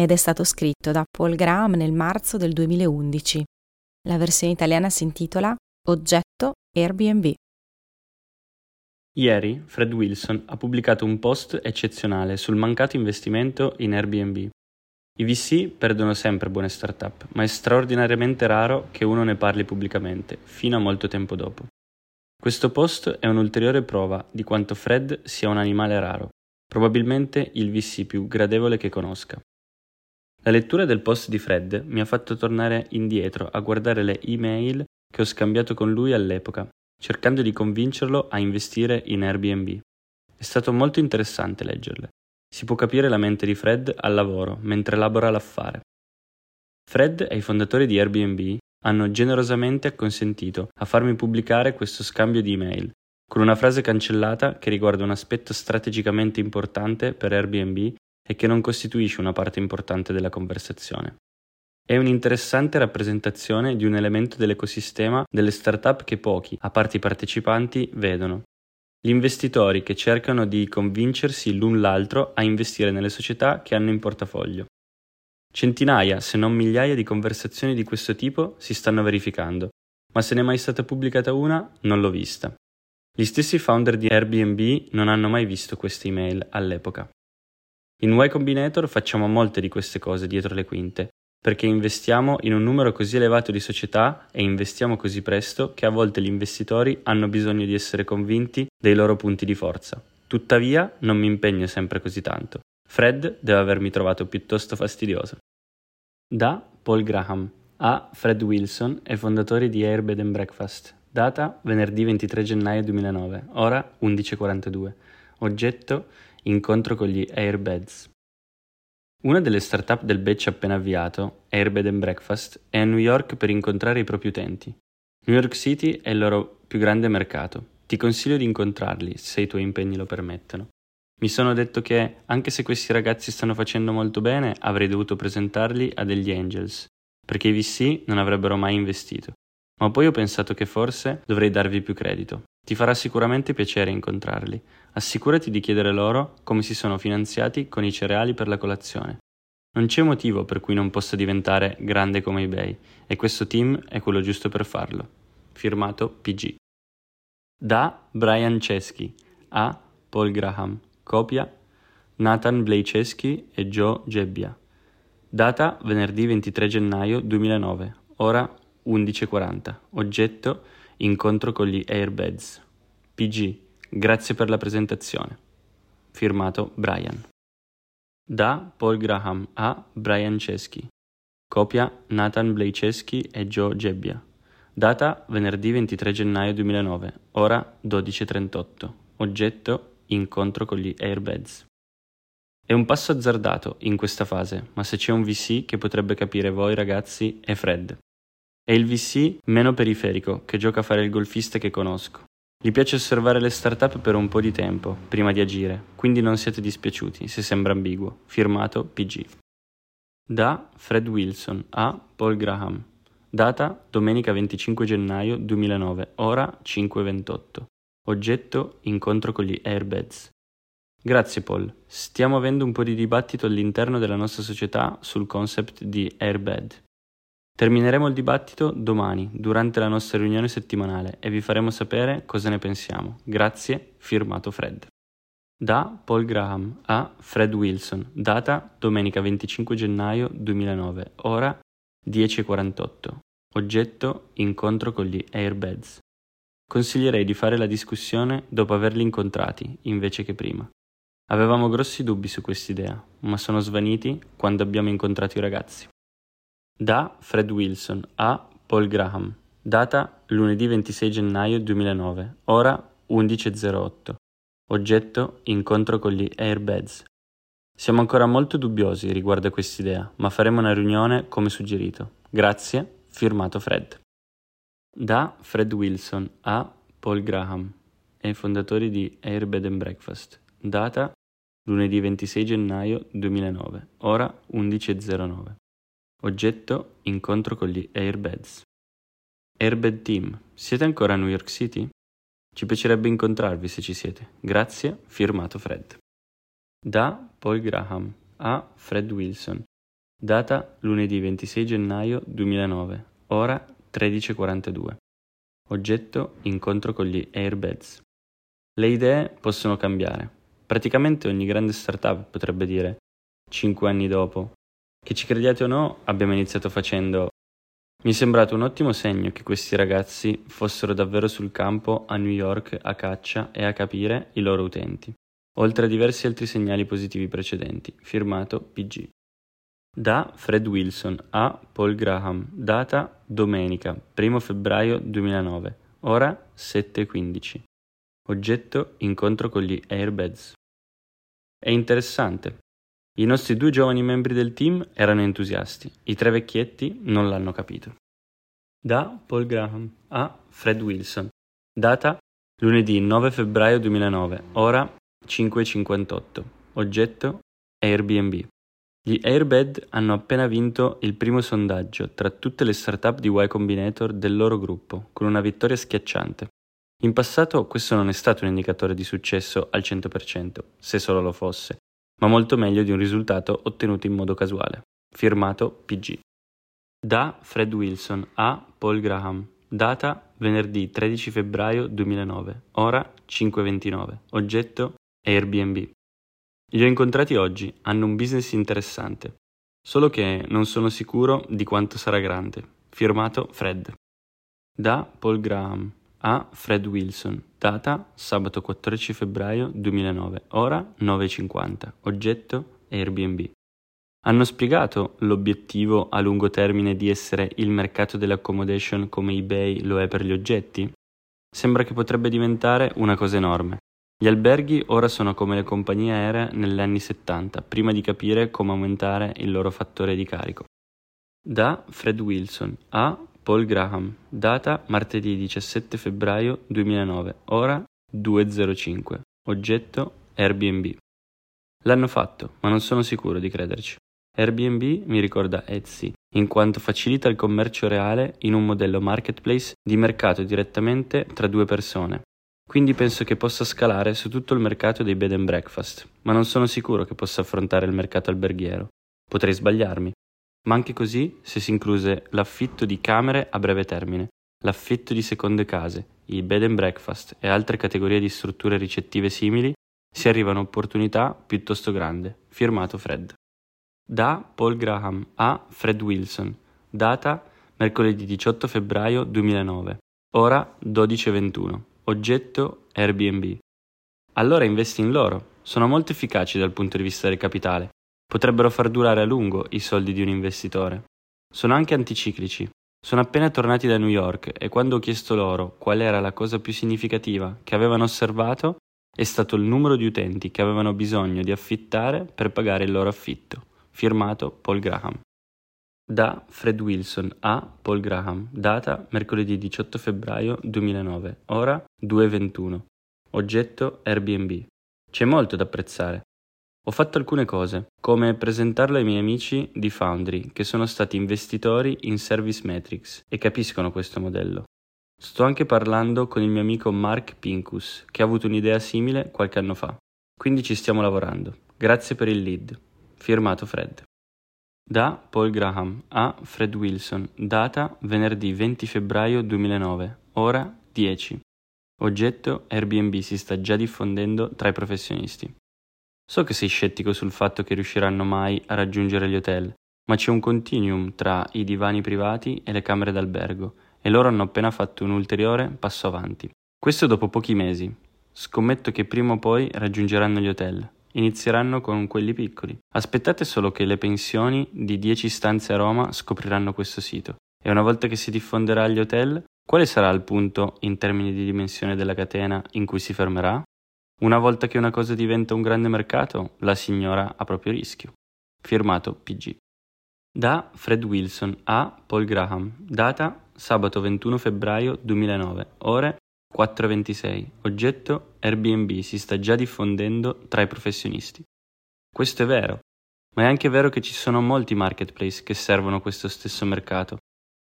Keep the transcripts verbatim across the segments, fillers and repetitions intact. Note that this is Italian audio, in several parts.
Ed è stato scritto da Paul Graham nel marzo del duemilaundici. La versione italiana si intitola Oggetto Airbnb. Ieri Fred Wilson ha pubblicato un post eccezionale sul mancato investimento in Airbnb. I V C perdono sempre buone startup, ma è straordinariamente raro che uno ne parli pubblicamente, fino a molto tempo dopo. Questo post è un'ulteriore prova di quanto Fred sia un animale raro, probabilmente il V C più gradevole che conosca. La lettura del post di Fred mi ha fatto tornare indietro a guardare le email che ho scambiato con lui all'epoca, cercando di convincerlo a investire in Airbnb. È stato molto interessante leggerle. Si può capire la mente di Fred al lavoro, mentre elabora l'affare. Fred e i fondatori di Airbnb hanno generosamente acconsentito a farmi pubblicare questo scambio di email, con una frase cancellata che riguarda un aspetto strategicamente importante per Airbnb e che non costituisce una parte importante della conversazione. È un'interessante rappresentazione di un elemento dell'ecosistema delle startup che pochi, a parte i partecipanti, vedono. Gli investitori che cercano di convincersi l'un l'altro a investire nelle società che hanno in portafoglio. Centinaia, se non migliaia di conversazioni di questo tipo si stanno verificando, ma se n'è mai stata pubblicata una, non l'ho vista. Gli stessi founder di Airbnb non hanno mai visto queste email all'epoca. In Y Combinator facciamo molte di queste cose dietro le quinte, perché investiamo in un numero così elevato di società e investiamo così presto che a volte gli investitori hanno bisogno di essere convinti dei loro punti di forza. Tuttavia non mi impegno sempre così tanto. Fred deve avermi trovato piuttosto fastidioso. Da Paul Graham a Fred Wilson e fondatori di Air Bed and Breakfast. Data venerdì ventitré gennaio duemilanove, ora undici e quarantadue. Oggetto Incontro con gli Airbeds. Una delle startup del batch appena avviato, Airbed and Breakfast, è a New York per incontrare i propri utenti. New York City è il loro più grande mercato. Ti consiglio di incontrarli, se i tuoi impegni lo permettono. Mi sono detto che, anche se questi ragazzi stanno facendo molto bene, avrei dovuto presentarli a degli angels, perché i V C non avrebbero mai investito. Ma poi ho pensato che forse dovrei darvi più credito. Ti farà sicuramente piacere incontrarli. Assicurati di chiedere loro come si sono finanziati con i cereali per la colazione. Non c'è motivo per cui non possa diventare grande come eBay, e questo team è quello giusto per farlo. Firmato P G. Da Brian Chesky a Paul Graham. Copia Nathan Blecharczyk e Joe Gebbia. Data venerdì ventitré gennaio duemilanove. Ora undici e quaranta. Oggetto Incontro con gli Airbeds. P G. Grazie per la presentazione. Firmato Brian. Da Paul Graham a Brian Chesky. Copia Nathan Blecharczyk e Joe Gebbia. Data venerdì ventitré gennaio duemilanove. Ora dodici e trentotto. Oggetto Incontro con gli Airbeds. È un passo azzardato in questa fase, ma se c'è un V C che potrebbe capire voi ragazzi è Fred. È il V C meno periferico che gioca a fare il golfista che conosco. Gli piace osservare le startup per un po' di tempo, prima di agire, quindi non siete dispiaciuti se sembra ambiguo. Firmato P G. Da Fred Wilson a Paul Graham. Data domenica venticinque gennaio duemilanove, ora cinque e ventotto. Oggetto Incontro con gli Airbeds. Grazie Paul, stiamo avendo un po' di dibattito all'interno della nostra società sul concept di Airbed. Termineremo il dibattito domani, durante la nostra riunione settimanale, e vi faremo sapere cosa ne pensiamo. Grazie, firmato Fred. Da Paul Graham a Fred Wilson, data domenica venticinque gennaio duemilanove, ora dieci e quarantotto. Oggetto Incontro con gli Airbeds. Consiglierei di fare la discussione dopo averli incontrati, invece che prima. Avevamo grossi dubbi su quest'idea, ma sono svaniti quando abbiamo incontrato i ragazzi. Da Fred Wilson a Paul Graham. Data lunedì ventisei gennaio duemilanove. Ora undici e zero otto. Oggetto Incontro con gli Airbeds. Siamo ancora molto dubbiosi riguardo a quest'idea, ma faremo una riunione come suggerito. Grazie, firmato Fred. Da Fred Wilson a Paul Graham e fondatori di Air Bed and Breakfast. Data lunedì ventisei gennaio duemilanove, ora undici e zero nove. Oggetto: incontro con gli Airbeds. Airbed Team, siete ancora a New York City? Ci piacerebbe incontrarvi se ci siete. Grazie, firmato Fred. Da Paul Graham a Fred Wilson. Data lunedì ventisei gennaio duemilanove, ora tredici e quarantadue. Oggetto: incontro con gli Airbeds. Le idee possono cambiare. Praticamente ogni grande startup potrebbe dire, cinque anni dopo, che ci crediate o no, abbiamo iniziato facendo. Mi è sembrato un ottimo segno che questi ragazzi fossero davvero sul campo a New York a caccia e a capire i loro utenti, oltre a diversi altri segnali positivi precedenti. Firmato P G. Da Fred Wilson a Paul Graham. Data domenica primo febbraio duemilanove, ora sette e quindici. Oggetto: incontro con gli Airbeds. È interessante. I nostri due giovani membri del team erano entusiasti, i tre vecchietti non l'hanno capito. Da Paul Graham a Fred Wilson. Data lunedì nove febbraio duemilanove, ora cinque e cinquantotto. Oggetto: Airbnb. Gli Airbed hanno appena vinto il primo sondaggio tra tutte le startup di Y Combinator del loro gruppo, con una vittoria schiacciante. In passato questo non è stato un indicatore di successo al cento per cento, se solo lo fosse, ma molto meglio di un risultato ottenuto in modo casuale. Firmato P G. Da Fred Wilson a Paul Graham. Data venerdì tredici febbraio duemilanove, ora cinque e ventinove. Oggetto: Airbnb. Li ho incontrati oggi, hanno un business interessante, solo che non sono sicuro di quanto sarà grande. Firmato Fred. Da Paul Graham a Fred Wilson. Data sabato quattordici febbraio duemilanove, ora nove e cinquanta. Oggetto: Airbnb. Hanno spiegato l'obiettivo a lungo termine di essere il mercato dell'accommodation come eBay lo è per gli oggetti? Sembra che potrebbe diventare una cosa enorme. Gli alberghi ora sono come le compagnie aeree negli anni settanta, prima di capire come aumentare il loro fattore di carico. Da Fred Wilson a Paul Graham. Data martedì diciassette febbraio duemilanove, ora due e zero cinque. Oggetto: Airbnb. L'hanno fatto, ma non sono sicuro di crederci. Airbnb mi ricorda Etsy, in quanto facilita il commercio reale in un modello marketplace di mercato direttamente tra due persone. Quindi penso che possa scalare su tutto il mercato dei bed and breakfast, ma non sono sicuro che possa affrontare il mercato alberghiero. Potrei sbagliarmi. Ma anche così, se si incluse l'affitto di camere a breve termine, l'affitto di seconde case, i bed and breakfast e altre categorie di strutture ricettive simili, si arriva a un'opportunità piuttosto grande. Firmato Fred. Da Paul Graham a Fred Wilson. Data mercoledì diciotto febbraio duemilanove, ora dodici e ventuno. Oggetto: Airbnb. Allora investi in loro, sono molto efficaci dal punto di vista del capitale, potrebbero far durare a lungo i soldi di un investitore. Sono anche anticiclici, sono appena tornati da New York e quando ho chiesto loro qual era la cosa più significativa che avevano osservato, è stato il numero di utenti che avevano bisogno di affittare per pagare il loro affitto. Firmato Paul Graham. Da Fred Wilson a Paul Graham. Data mercoledì diciotto febbraio duemilanove, ora due e ventuno. Oggetto: Airbnb. C'è molto da apprezzare. Ho fatto alcune cose, come presentarlo ai miei amici di Foundry, che sono stati investitori in Service Metrics e capiscono questo modello. Sto anche parlando con il mio amico Mark Pincus, che ha avuto un'idea simile qualche anno fa. Quindi ci stiamo lavorando. Grazie per il lead. Firmato Fred. Da Paul Graham a Fred Wilson. Data venerdì venti febbraio duemilanove, ora dieci. Oggetto: Airbnb si sta già diffondendo tra i professionisti. So che sei scettico sul fatto che riusciranno mai a raggiungere gli hotel, ma c'è un continuum tra i divani privati e le camere d'albergo, e loro hanno appena fatto un ulteriore passo avanti. Questo dopo pochi mesi. Scommetto che prima o poi raggiungeranno gli hotel. Inizieranno con quelli piccoli. Aspettate solo che le pensioni di dieci stanze a Roma scopriranno questo sito. E una volta che si diffonderà agli hotel, quale sarà il punto in termini di dimensione della catena in cui si fermerà? Una volta che una cosa diventa un grande mercato, la signora a proprio rischio. Firmato P G. Da Fred Wilson a Paul Graham. Data sabato ventuno febbraio duemilanove. Ore quattro e ventisei. Oggetto Airbnb si sta già diffondendo tra i professionisti. Questo è vero, ma è anche vero che ci sono molti marketplace che servono questo stesso mercato.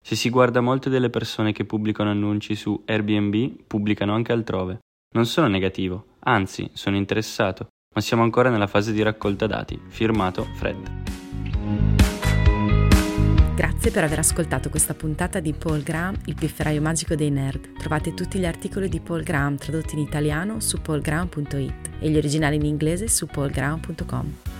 Se si guarda, molte delle persone che pubblicano annunci su Airbnb pubblicano anche altrove. Non sono negativo, anzi sono interessato, ma siamo ancora nella fase di raccolta dati. Firmato Fred. Grazie per aver ascoltato questa puntata di Paul Graham, il pifferaio magico dei nerd. Trovate tutti gli articoli di Paul Graham tradotti in italiano su paul graham punto it e gli originali in inglese su paul graham punto com.